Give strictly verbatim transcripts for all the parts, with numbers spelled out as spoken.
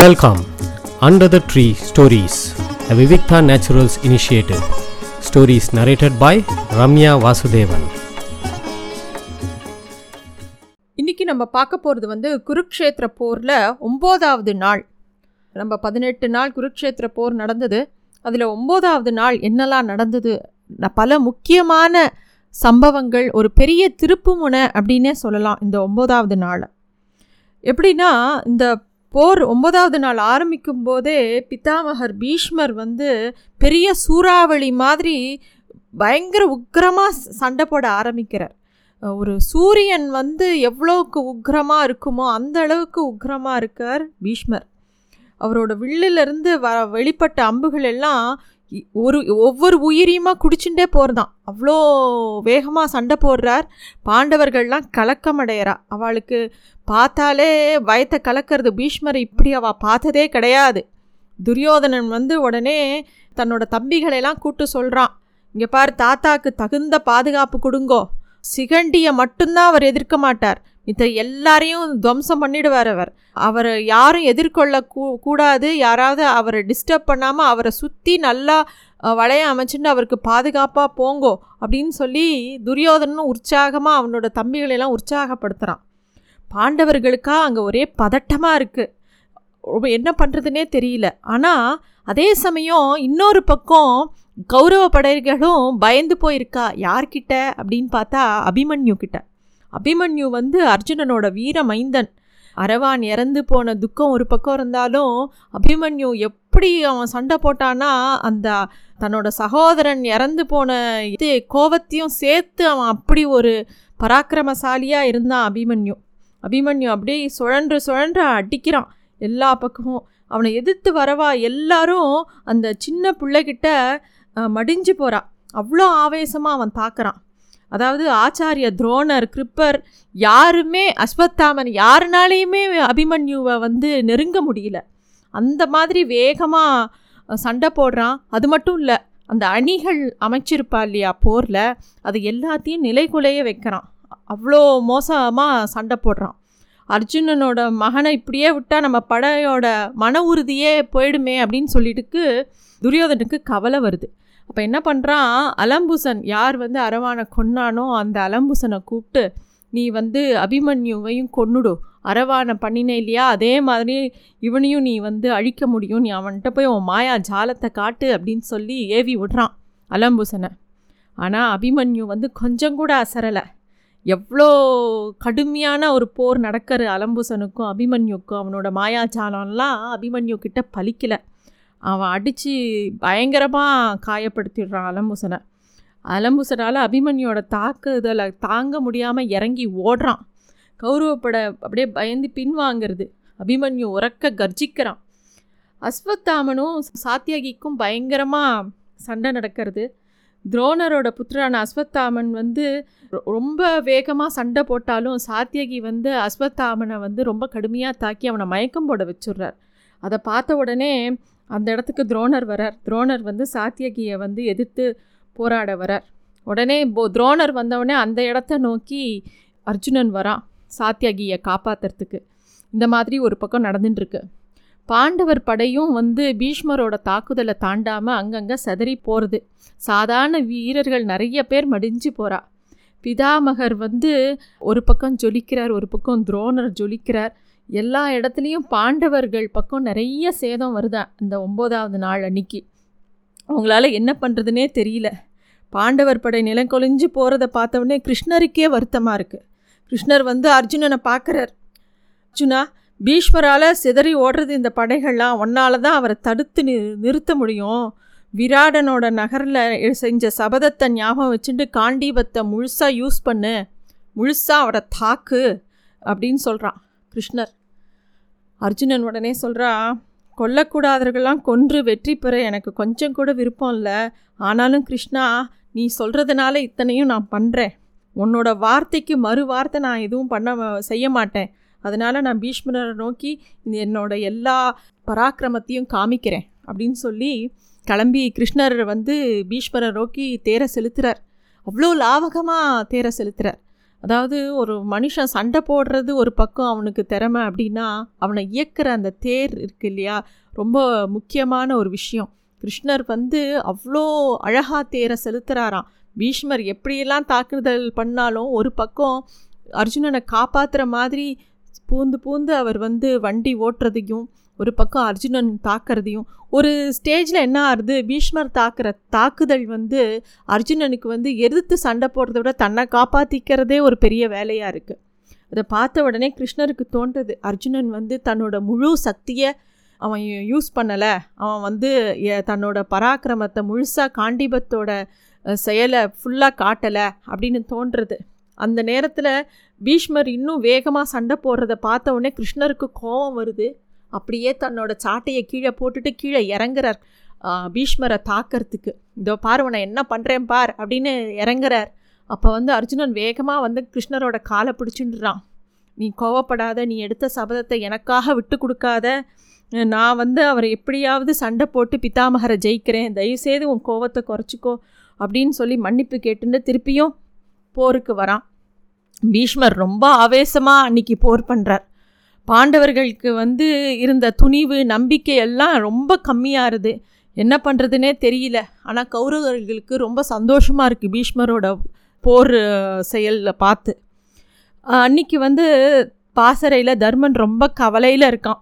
Welcome, Under the Tree Stories, a Viviktha Naturals initiative. Stories narrated by Ramya Vasudevan. இன்னைக்கு நம்ம பார்க்க போகிறது வந்து குருக்ஷேத்திர போரில் ஒம்போதாவது நாள். நம்ம பதினெட்டு நாள் குருக்ஷேத்திர போர் நடந்தது. அதில் ஒம்போதாவது நாள் என்னெல்லாம் நடந்தது, பல முக்கியமான சம்பவங்கள், ஒரு பெரிய திருப்புமுனை அப்படின்னே சொல்லலாம் இந்த ஒம்போதாவது நாளை. எப்படின்னா, இந்த போர் ஒன்பதாவது நாள் ஆரம்பிக்கும் போதே பிதாமகர் பீஷ்மர் வந்து பெரிய சூறாவளி மாதிரி பயங்கர உக்கிரமாக சண்டை போட ஆரம்பிக்கிறார். ஒரு சூரியன் வந்து எவ்வளோவுக்கு உக்கிரமாக இருக்குமோ அந்த அளவுக்கு உக்கிரமாக இருக்கார் பீஷ்மர். அவரோட வில்லிலிருந்து வ வெளிப்பட்ட அம்புகள் எல்லாம் ஒரு ஒவ்வொரு உயிரியுமாக குடிச்சுட்டே போகிறதான். அவ்வளோ வேகமாக சண்டை போடுறார். பாண்டவர்கள்லாம் கலக்கமடைகிறா. அவளுக்கு பார்த்தாலே பயத்தை கலக்கிறது. பீஷ்மரை இப்படி அவள் பார்த்ததே கிடையாது. துரியோதனன் வந்து உடனே தன்னோட தம்பிகளெல்லாம் கூட்டு சொல்கிறான், இங்கே பார், தாத்தாவுக்கு தகுந்த பாதுகாப்பு கொடுங்கோ. சிகண்டியை மட்டும்தான் அவர் எதிர்க்க மாட்டார், இதை எல்லாரையும் துவம்சம் பண்ணிடுவார். அவர் அவரை யாரும் எதிர்கொள்ள கூ கூடாது யாராவது அவரை டிஸ்டர்ப் பண்ணாமல் அவரை சுற்றி நல்லா வளைய அமைச்சுட்டு அவருக்கு பாதுகாப்பாக போங்கோ அப்படின்னு சொல்லி துரியோதனனும் உற்சாகமாக அவனோட தம்பிகளெல்லாம் உற்சாகப்படுத்துகிறான். பாண்டவர்களுக்கா அங்கே ஒரே பதட்டமாக இருக்குது, என்ன பண்ணுறதுனே தெரியல. ஆனால் அதே சமயம் இன்னொரு பக்கம் கௌரவ படைகளும் பயந்து போயிருக்கா. யார்கிட்ட அப்படின்னு பார்த்தா அபிமன்யு கிட்ட. அபிமன்யு வந்து அர்ஜுனனோட வீர மைந்தன். அரவான் இறந்து போன துக்கம் ஒரு பக்கம் இருந்தாலும் அபிமன்யு எப்படி அவன் சண்டை போட்டான்னா அந்த தன்னோட சகோதரன் இறந்து போன இது கோபத்தையும் சேர்த்து அவன் அப்படி ஒரு பராக்கிரமசாலியாக இருந்தான் அபிமன்யு. அபிமன்யு அப்படியே சுழன்று சுழன்று அடிக்கிறான் எல்லா பக்கமும். அவனை எதிர்த்து வரவா எல்லாரும் அந்த சின்ன பிள்ளைகிட்ட மடிஞ்சு போகிறா. அவ்வளோ ஆவேசமாக அவன் தாக்குறான். அதாவது ஆச்சாரிய துரோணர், கிருப்பர் யாருமே, அஸ்வத்தாமன் யாருனாலேயுமே அபிமன்யுவை வந்து நெருங்க முடியல. அந்த மாதிரி வேகமாக சண்டை போடுறான். அது மட்டும் இல்லை, அந்த அணிகள் அமைச்சிருப்பா இல்லையா போரில், அது எல்லாத்தையும் நிலைகுலைய வைக்கிறான். அவ்வளோ மோசமாக சண்டை போடுறான். அர்ஜுனனோட மகனை இப்படியே விட்டால் நம்ம படையோட மன உறுதியே போயிடுமே அப்படின்னு சொல்லிட்டு துரியோதனுக்கு கவலை வருது. அப்போ என்ன பண்ணுறான், அலம்புசன் யார் வந்து அரவானை கொன்னானோ அந்த அலம்புசனை கூப்பிட்டு, நீ வந்து அபிமன்யுவையும் கொன்னுடு, அரவானை பண்ணினே இல்லையா அதே மாதிரி இவனையும் நீ வந்து அழிக்க முடியும், நீ அவன்கிட்ட போய் உன் மாயா ஜாலத்தை காட்டு அப்படின்னு சொல்லி ஏவி விடுறான் அலம்புசனை. ஆனால் அபிமன்யு வந்து கொஞ்சம் கூட அசரலை. எவ்வளோ கடுமையான ஒரு போர் நடக்கிற அலம்புசனுக்கும் அபிமன்யுக்கும் அவனோட மாயாஜாலம்லாம் அபிமன்யுக்கிட்ட பலிக்கலை. அவன் அடித்து பயங்கரமாக காயப்படுத்திடுறான் அலம்புசனை. அலம்புசனால் அபிமன்யோட தாக்குதலை தாங்க முடியாமல் இறங்கி ஓடுறான். கௌரவப்பட அப்படியே பயந்து பின்வாங்கிறது. அபிமன்யு உறக்க கர்ஜிக்கிறான். அஸ்வத்தாமனும் சாத்தியாகிக்கும் பயங்கரமாக சண்டை நடக்கிறது. துரோணரோட புத்திரான அஸ்வத்தாமன் வந்து ரொம்ப வேகமாக சண்டை போட்டாலும் சாத்தியகி வந்து அஸ்வத்தாமனை வந்து ரொம்ப கடுமையாக தாக்கி அவனை மயக்கம் போட வச்சுடுறார். அதை பார்த்த உடனே அந்த இடத்துக்கு துரோணர் வரார். துரோணர் வந்து சாத்தியகியை வந்து எதிர்த்து போராட வரார். உடனே போ துரோணர் வந்தவுடனே அந்த இடத்த நோக்கி அர்ஜுனன் வரான் சாத்தியகியை காப்பாற்றுறதுக்கு. இந்த மாதிரி ஒரு பக்கம் நடந்துட்டுருக்கு. பாண்டவர் படையும் வந்து பீஷ்மரோட தாக்குதலை தாண்டாமல் அங்கங்கே செதறி போகிறது. சாதாரண வீரர்கள் நிறைய பேர் மடிஞ்சு போகிறா. பிதாமகர் வந்து ஒரு பக்கம் ஜொலிக்கிறார், ஒரு பக்கம் துரோணர் ஜொலிக்கிறார். எல்லா இடத்துலையும் பாண்டவர்கள் பக்கம் நிறைய சேதம் வருதான் இந்த ஒம்போதாவது நாள் அன்னைக்கு. அவங்களால என்ன பண்ணுறதுனே தெரியல. பாண்டவர் படை நிலம் கொழிஞ்சு போகிறத பார்த்தவொடனே கிருஷ்ணருக்கே வருத்தமாக இருக்குது. கிருஷ்ணர் வந்து அர்ஜுனனை பார்க்குறார். அர்ஜுனா, பீஷ்மரால் சிதறி ஓடுறது இந்த படைகள்லாம் ஒன்றால் தான் அவரை தடுத்து நி நிறுத்த முடியும். விராடனோட நகரில் செஞ்ச சபதத்தை ஞாபகம் வச்சுட்டு காண்டீபத்தை முழுசாக யூஸ் பண்ணு, முழுசாக அவரை தாக்கு அப்படின்னு சொல்கிறான் கிருஷ்ணர். அர்ஜுனன் உடனே சொல்கிறான், கொல்லக்கூடாதவர்கள்லாம் கொன்று வெற்றி பெற எனக்கு கொஞ்சம் கூட விருப்பம் இல்லை. ஆனாலும் கிருஷ்ணா, நீ சொல்கிறதுனால இத்தனையும் நான் பண்ணுறேன். உன்னோட வார்த்தைக்கு மறு வார்த்தை நான் எதுவும் பண்ண செய்ய மாட்டேன். அதனால் நான் பீஷ்மரை நோக்கி என்னோட எல்லா பராக்கிரமத்தையும் காமிக்கிறேன் அப்படின்னு சொல்லி கிளம்பி கிருஷ்ணர் வந்து பீஷ்மரை நோக்கி தேரை செலுத்துகிறார். அவ்வளோ லாவகமாக தேரை செலுத்துகிறார். அதாவது ஒரு மனுஷன் சண்டை போடுறது ஒரு பக்கம் அவனுக்கு திறமை அப்படின்னா, அவனை இயக்கிற அந்த தேர் இருக்கு இல்லையா, ரொம்ப முக்கியமான ஒரு விஷயம். கிருஷ்ணர் வந்து அவ்வளோ அழகாக தேரை செலுத்துகிறாராம். பீஷ்மர் எப்படியெல்லாம் தாக்குதல் பண்ணாலும் ஒரு பக்கம் அர்ஜுனனை காப்பாற்றுற மாதிரி பூந்து பூந்து அவர் வந்து வண்டி ஓட்டுறதையும், ஒரு பக்கம் அர்ஜுனன் தாக்கிறதையும், ஒரு ஸ்டேஜில் என்ன ஆகுது, பீஷ்மர் தாக்குற தாக்குதல் வந்து அர்ஜுனனுக்கு வந்து எதிர்த்து சண்டை போடுறத விட தன்னை காப்பாற்றிக்கிறதே ஒரு பெரிய வேலையாக இருக்குது. அதை பார்த்த உடனே கிருஷ்ணருக்கு தோன்றது, அர்ஜுனன் வந்து தன்னோட முழு சக்தியை அவன் யூஸ் பண்ணலை, அவன் வந்து தன்னோட பராக்கிரமத்தை முழுசாக காண்டீபத்தோட செயலை ஃபுல்லாக காட்டலை அப்படின்னு தோன்றுறது. அந்த நேரத்தில் பீஷ்மர் இன்னும் வேகமாக சண்டை போடுறத பார்த்த உடனே கிருஷ்ணருக்கு கோபம் வருது. அப்படியே தன்னோட சாட்டையை கீழே போட்டுட்டு கீழே இறங்குறார் பீஷ்மரை தாக்கிறதுக்கு. இதோ பார் உன்னை என்ன பண்ணுறேன் பார் அப்படின்னு இறங்குறார். அப்போ வந்து அர்ஜுனன் வேகமாக வந்து கிருஷ்ணரோட காலை பிடிச்சுன்றான். நீ கோவப்படாத, நீ எடுத்த சபதத்தை எனக்காக விட்டு கொடுக்காத, நான் வந்து அவரை எப்படியாவது சண்டை போட்டு பிதாமகரை ஜெயிக்கிறேன், தயவுசெய்து உன் கோவத்தை குறைச்சிக்கோ அப்படின்னு சொல்லி மன்னிப்பு கேட்டுன்னு திருப்பியும் போருக்கு வரான். பீஷ்மர் ரொம்ப ஆவேசமாக அன்றைக்கி போர் பண்ணுறார். பாண்டவர்களுக்கு வந்து இருந்த துணிவு நம்பிக்கை எல்லாம் ரொம்ப கம்மியாகுது, என்ன பண்ணுறதுனே தெரியல. ஆனால் கௌரவர்களுக்கு ரொம்ப சந்தோஷமாக இருக்குது பீஷ்மரோட போர் செயலில் பார்த்து. அன்றைக்கி வந்து பாசறையில் தர்மன் ரொம்ப கவலையில் இருக்கான்.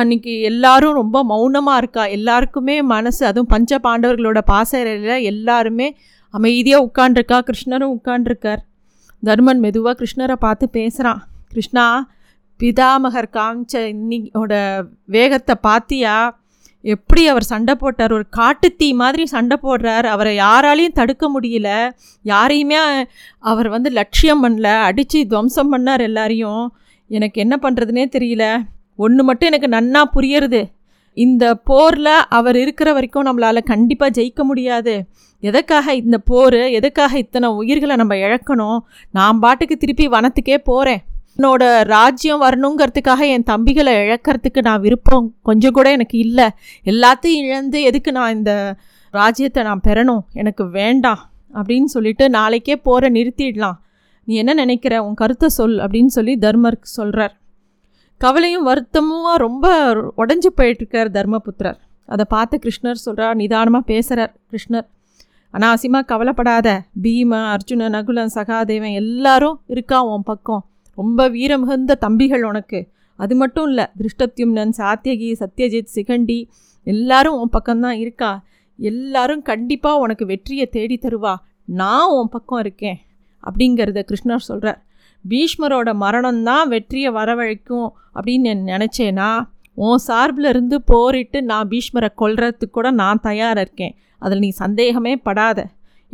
அன்றைக்கி எல்லாரும் ரொம்ப மௌனமாக இருக்கா, எல்லாருக்குமே மனசு, அதுவும் பஞ்ச பாண்டவர்களோட பாசறையில் எல்லாருமே அமைதியாக உட்காண்டிருக்கா, கிருஷ்ணரும் உட்காண்டிருக்கார். தர்மன் மெதுவாக கிருஷ்ணரை பார்த்து பேசுகிறான். கிருஷ்ணா, பிதாமகர் காமிச்ச இன்னியோட வேகத்தை பார்த்தியா, எப்படி அவர் சண்டை போட்டார், ஒரு காட்டுத்தீ மாதிரி சண்டை போடுறார், அவரை யாராலையும் தடுக்க முடியல, யாரையுமே அவர் வந்து லட்சியம் பண்ணல, அடித்து துவம்சம் பண்ணார் எல்லாரையும். எனக்கு என்ன பண்ணுறதுனே தெரியல, ஒன்று மட்டும் எனக்கு நன்னா புரியறது, இந்த போரில் அவர் இருக்கிற வரைக்கும் நம்மளால் கண்டிப்பாக ஜெயிக்க முடியாது, எதற்காக இந்த போர், எதற்காக இத்தனை உயிர்களை நம்ம இழக்கணும், நான் பாட்டுக்கு திருப்பி வனத்துக்கே போகிறேன், என்னோட ராஜ்யம் வரணுங்கிறதுக்காக என் தம்பிகளை இழக்கிறதுக்கு நான் விருப்பம் கொஞ்சம் கூட எனக்கு இல்லை, எல்லாத்தையும் இழந்து எதுக்கு நான் இந்த ராஜ்யத்தை நான் பெறணும், எனக்கு வேண்டாம் அப்படின்னு சொல்லிட்டு நாளைக்கே போரை நிறுத்திடலாம், நீ என்ன நினைக்கிற, உன் கருத்தை சொல் அப்படின்னு சொல்லி தர்மருக்கு சொல்கிறார். கவலையும் வருத்தமும் ரொம்ப உடஞ்சி போயிட்டுருக்கார் தர்மபுத்திரர். அதை பார்த்து கிருஷ்ணர் சொல்கிறார், நிதானமாக பேசுகிறார் கிருஷ்ணர். அனாவசியமாக கவலைப்படாத, பீமா, அர்ஜுனன், நகுலன், சகாதேவன் எல்லாரும் இருக்கா உன் பக்கம், ரொம்ப வீரமிகுந்த தம்பிகள் உனக்கு, அது மட்டும் இல்லை திருஷ்டத்யும்னன், சாத்யகி, சத்யஜித், சிகண்டி எல்லாரும் உன் பக்கம்தான் இருக்கா, எல்லாரும் கண்டிப்பாக உனக்கு வெற்றியை தேடி தருவா, நான் உன் பக்கம் இருக்கேன் அப்படிங்கிறத கிருஷ்ணர் சொல்கிறார். பீஷ்மரோட மரணம்தான் வெற்றியை வரவழைக்கும் அப்படின்னு நான் நினச்சேன்னா, உன் சார்பில் இருந்து போரிட்டு நான் பீஷ்மரை கொல்றதுக்கு கூட நான் தயாராக இருக்கேன், அதில் நீ சந்தேகமே படாத,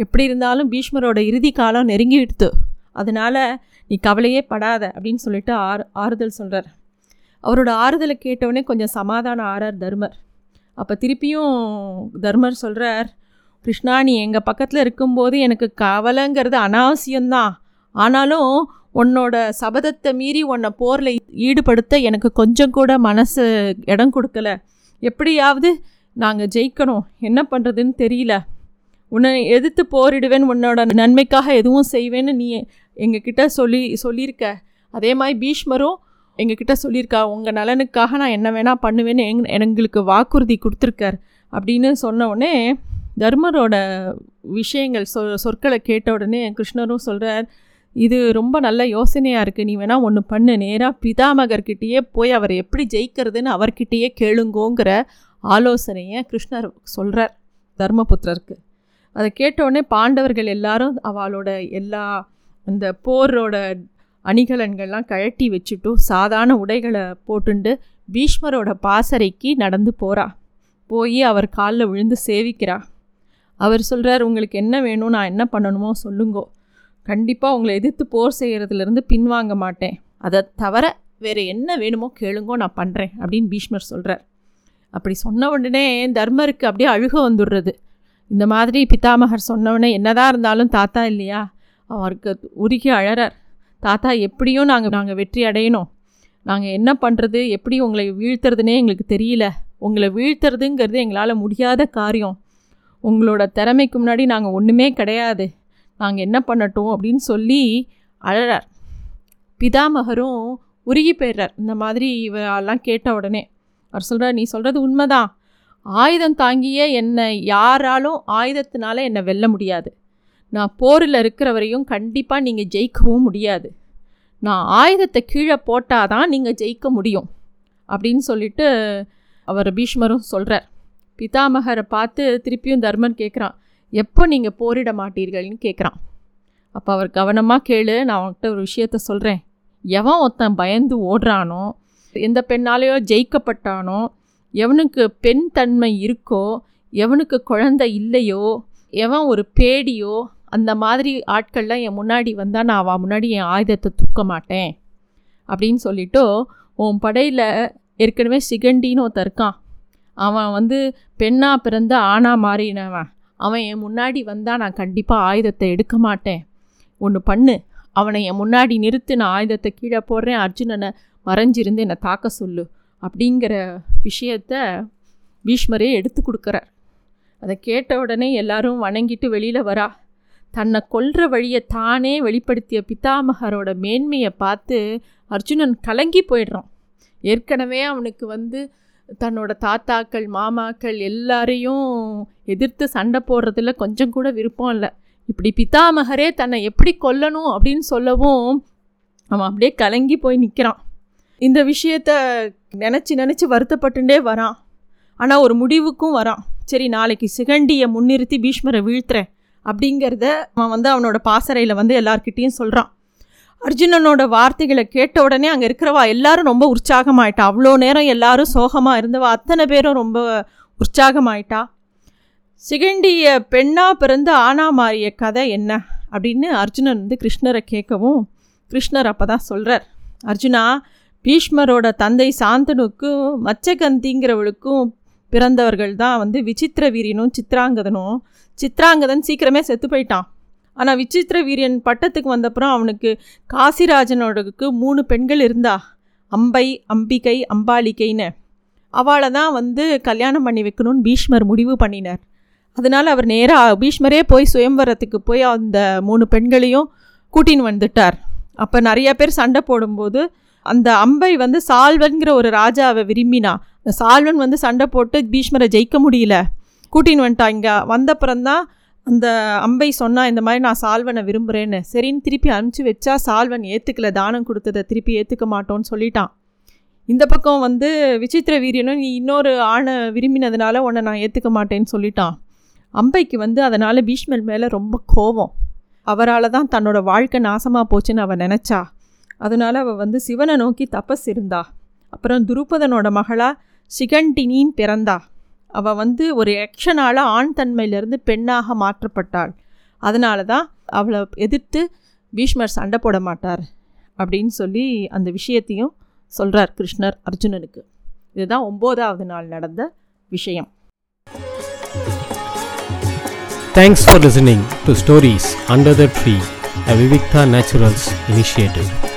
எப்படி இருந்தாலும் பீஷ்மரோட இறுதி காலம் நெருங்கிடுத்து, அதனால் நீ கவலையே படாத அப்படின்னு சொல்லிட்டு ஆறு ஆறுதல் சொல்கிறார். அவரோட ஆறுதலை கேட்டவுடனே கொஞ்சம் சமாதானம் ஆறார் தர்மர். அப்போ திருப்பியும் தர்மர் சொல்கிறார், கிருஷ்ணா, நீ எங்கள் பக்கத்தில் இருக்கும்போது எனக்கு கவலைங்கிறது அனாவசியம்தான், ஆனாலும் உன்னோட சபதத்தை மீறி உன்னை போரில் ஈடுபடுத்த எனக்கு கொஞ்சம் கூட மனசு இடம் கொடுக்கலை, எப்படியாவது நாங்கள் ஜெயிக்கணும், என்ன பண்ணுறதுன்னு தெரியல, உன்னை எதிர்த்து போரிடுவேன், உன்னோட நன்மைக்காக எதுவும் செய்வேன்னு நீ எங்ககிட்ட சொல்லி சொல்லியிருக்க அதே மாதிரி பீஷ்மரும் எங்ககிட்ட சொல்லியிருக்கா, உங்கள் நலனுக்காக நான் என்ன வேணால் பண்ணுவேன்னு எங் எங்களுக்கு வாக்குறுதி கொடுத்துருக்கார் அப்படின்னு சொன்ன உடனே தர்மரோட விஷயங்கள் சொ சொற்களை கேட்ட உடனே கிருஷ்ணரும் சொல்கிறார், இது ரொம்ப நல்ல யோசனையாக இருக்குது, நீ வேணால் ஒன்று பண்ணு, நேராக பிதாமகர்கிட்டயே போய் அவரை எப்படி ஜெயிக்கிறதுன்னு அவர்கிட்டயே கேளுங்கோங்கிற ஆலோசனையை கிருஷ்ணர் சொல்கிறார் தர்மபுத்திரருக்கு. அதை கேட்டவுடனே பாண்டவர்கள் எல்லாரும் அவளோட எல்லா அந்த போரோட அணிகலன்கள்லாம் கழட்டி வச்சுட்டு சாதாரண உடைகளை போட்டுண்டு பீஷ்மரோட பாசறைக்கு நடந்து போகிறா. போய் அவர் காலில் விழுந்து சேவிக்கிறா. அவர் சொல்கிறார், உங்களுக்கு என்ன வேணும், நான் என்ன பண்ணணுமோ சொல்லுங்கோ, கண்டிப்பாக உங்களை எதிர்த்து போர் செய்கிறதுலேருந்து பின்வாங்க மாட்டேன், அதை தவிர வேறு என்ன வேணுமோ கேளுங்கோ, நான் பண்ணுறேன் அப்படின்னு பீஷ்மர் சொல்கிறார். அப்படி சொன்ன உடனே தர்மருக்கு அப்படியே அழுக வந்துடுறது. இந்த மாதிரி பிதாமகர் சொன்னவுடனே என்னதான் இருந்தாலும் தாத்தா இல்லையா, அவருக்கு உருகி அழறார். தாத்தா, எப்படியும் நாங்கள் நாங்கள் வெற்றி அடையணும், நாங்கள் என்ன பண்ணுறது, எப்படி உங்களை வீழ்த்துறதுனே எங்களுக்கு தெரியல, உங்களை வீழ்த்துறதுங்கிறது எங்களால் முடியாத காரியம், உங்களோட திறமைக்கு முன்னாடி நாங்கள் ஒன்றுமே கிடையாது, நாங்கள் என்ன பண்ணட்டும் அப்படின்னு சொல்லி அழறார். பிதாமகரும் உருகி போயிடுறார். இந்த மாதிரி இவரெல்லாம் கேட்ட உடனே அவர் சொல்கிறார், நீ சொல்கிறது உண்மைதான், ஆயுதம் தாங்கியே என்னை யாராலும் ஆயுதத்தினால என்னை வெல்ல முடியாது, நான் போரில் இருக்கிறவரையும் கண்டிப்பாக நீங்கள் ஜெயிக்கவும் முடியாது, நான் ஆயுதத்தை கீழே போட்டால் தான் நீங்கள் ஜெயிக்க முடியும் அப்படின்னு சொல்லிட்டு அவர் பீஷ்மரும் சொல்கிறார். பிதாமகரை பார்த்து திருப்பியும் தர்மன் கேட்குறான், எப்போ நீங்கள் போரிட மாட்டீர்கள்னு கேட்குறான். அப்போ அவர் கவனமாக கேளு, நான் அவன்கிட்ட ஒரு விஷயத்த சொல்கிறேன், எவன் ஒருத்தன் பயந்து ஓடுறானோ, எந்த பெண்ணாலேயோ ஜெயிக்கப்பட்டானோ, எவனுக்கு பெண் தன்மை இருக்கோ, எவனுக்கு குழந்தை இல்லையோ, எவன் ஒரு பேடியோ, அந்த மாதிரி ஆட்கள்லாம் என் முன்னாடி வந்தால் நான் அவன் முன்னாடி என் ஆயுதத்தை தூக்க மாட்டேன் அப்படின்னு சொல்லிவிட்டு, உன் படையில் ஏற்கனவே சிகண்டின்னு ஒருத்தன் இருக்கான், அவன் வந்து பெண்ணாக பிறந்து ஆணாக மாறினவன், அவன் என் முன்னாடி வந்தால் நான் கண்டிப்பாக ஆயுதத்தை எடுக்க மாட்டேன், ஒன்று பண்ணு, அவனை என் முன்னாடி நிறுத்து, நான் ஆயுதத்தை கீழே போடுறேன், அர்ஜுனனை மறைஞ்சிருந்து என்னை தாக்க சொல்லு அப்படிங்கிற விஷயத்த பீஷ்மரே எடுத்து கொடுக்குறார். அதை கேட்ட உடனே எல்லாரும் வணங்கிட்டு வெளியில் வரா. தன்னை கொல்ற வழியை தானே வெளிப்படுத்திய பிதாமகரோட மேன்மையை பார்த்து அர்ஜுனன் கலங்கி போயிடுறான். ஏற்கனவே அவனுக்கு வந்து தன்னோட தாத்தாக்கள் மாமாக்கள் எல்லாரையும் எதிர்த்து சண்டை போடுறதுல கொஞ்சம் கூட விருப்பம் இல்லை. இப்படி பிதாமகரே தன்னை எப்படி கொல்லணும் அப்படின்னு சொல்லவும் அவன் அப்படியே கலங்கி போய் நிற்கிறான். இந்த விஷயத்த நினச்சி நினச்சி வருத்தப்பட்டுட்டே வரான். ஆனால் ஒரு முடிவுக்கும் வரான். சரி, நாளைக்கு சிகண்டியை முன்னிறுத்தி பீஷ்மரை வீழ்த்துறேன் அப்படிங்கிறத அவன் வந்து அவனோட பாசறையில் வந்து எல்லார்கிட்டையும் சொல்கிறான். அர்ஜுனனோட வார்த்தைகளை கேட்ட உடனே அங்கே இருக்கிறவா எல்லாரும் ரொம்ப உற்சாகமாயிட்டா. அவ்வளோ நேரம் எல்லாரும் சோகமாக இருந்தவா அத்தனை பேரும் ரொம்ப உற்சாகமாயிட்டா. சிகண்டிய பெண்ணாக பிறந்து ஆனா மாறிய கதை என்ன அப்படின்னு அர்ஜுனன் வந்து கிருஷ்ணரை கேட்கவும், கிருஷ்ணர் அப்போ தான் சொல்கிறார், அர்ஜுனா, பீஷ்மரோட தந்தை சாந்தனுக்கும் மச்சகந்திங்கிறவளுக்கும் பிறந்தவர்கள் தான் வந்து விசித்திரவீரியனும் சித்திராங்கதனும். சித்திராங்கதன் சீக்கிரமே செத்து போயிட்டான். ஆனால் விச்சித்திரவீரியன் பட்டத்துக்கு வந்தப்புறம் அவனுக்கு காசிராஜனோடக்கு மூணு பெண்கள் இருந்தா, அம்பை, அம்பிகை, அம்பாலிகைன்னு. அவளை தான் வந்து கல்யாணம் பண்ணி வைக்கணும்னு பீஷ்மர் முடிவு பண்ணினார். அதனால் அவர் நேராக பீஷ்மரே போய் சுயம்வரத்துக்கு போய் அந்த மூணு பெண்களையும் கூட்டின்னு வந்துட்டார். அப்போ நிறையா பேர் சண்டை போடும்போது அந்த அம்பை வந்து சால்வன்கிற ஒரு ராஜாவை விரும்பினா, சால்வன் வந்து சண்டை போட்டு பீஷ்மரை ஜெயிக்க முடியல, கூட்டின்னு வந்துட்டாங்க. வந்தப்புறந்தான் அந்த அம்பை சொன்னால், இந்த மாதிரி நான் சால்வனை விரும்புகிறேன்னு. சரின்னு திருப்பி அனுப்பிச்சி வச்சா சால்வன் ஏற்றுக்கல, தானம் கொடுத்ததை திருப்பி ஏற்றுக்க மாட்டோன்னு சொல்லிட்டான். இந்த பக்கம் வந்து விச்சித்திரவீரியனும் நீ இன்னொரு ஆணை விரும்பினதுனால உன்னை நான் ஏற்றுக்க மாட்டேன்னு சொல்லிட்டான். அம்பைக்கு வந்து அதனால் பீஷ்மர் மேலே ரொம்ப கோபம். அவரால் தான் தன்னோட வாழ்க்கை நாசமாக போச்சுன்னு அவன் நினச்சா. அதனால் அவள் வந்து சிவனை நோக்கி தபஸ் இருந்தா. அப்புறம் துருபதனோட மகளாக சிகண்டினின்னு பிறந்தா. அவள் வந்து ஒரு எக்ஷனால் ஆண் தன்மையிலேருந்து பெண்ணாக மாற்றப்பட்டாள். அதனால தான் அவளை எதிர்த்து பீஷ்மர் சண்டை போட மாட்டார் அப்படின்னு சொல்லி அந்த விஷயத்தையும் சொல்கிறார் கிருஷ்ணர் அர்ஜுனனுக்கு. இதுதான் ஒம்போதாவது நாள் நடந்த விஷயம். Thanks for listening to stories under the tree, Vivikta naturals initiative.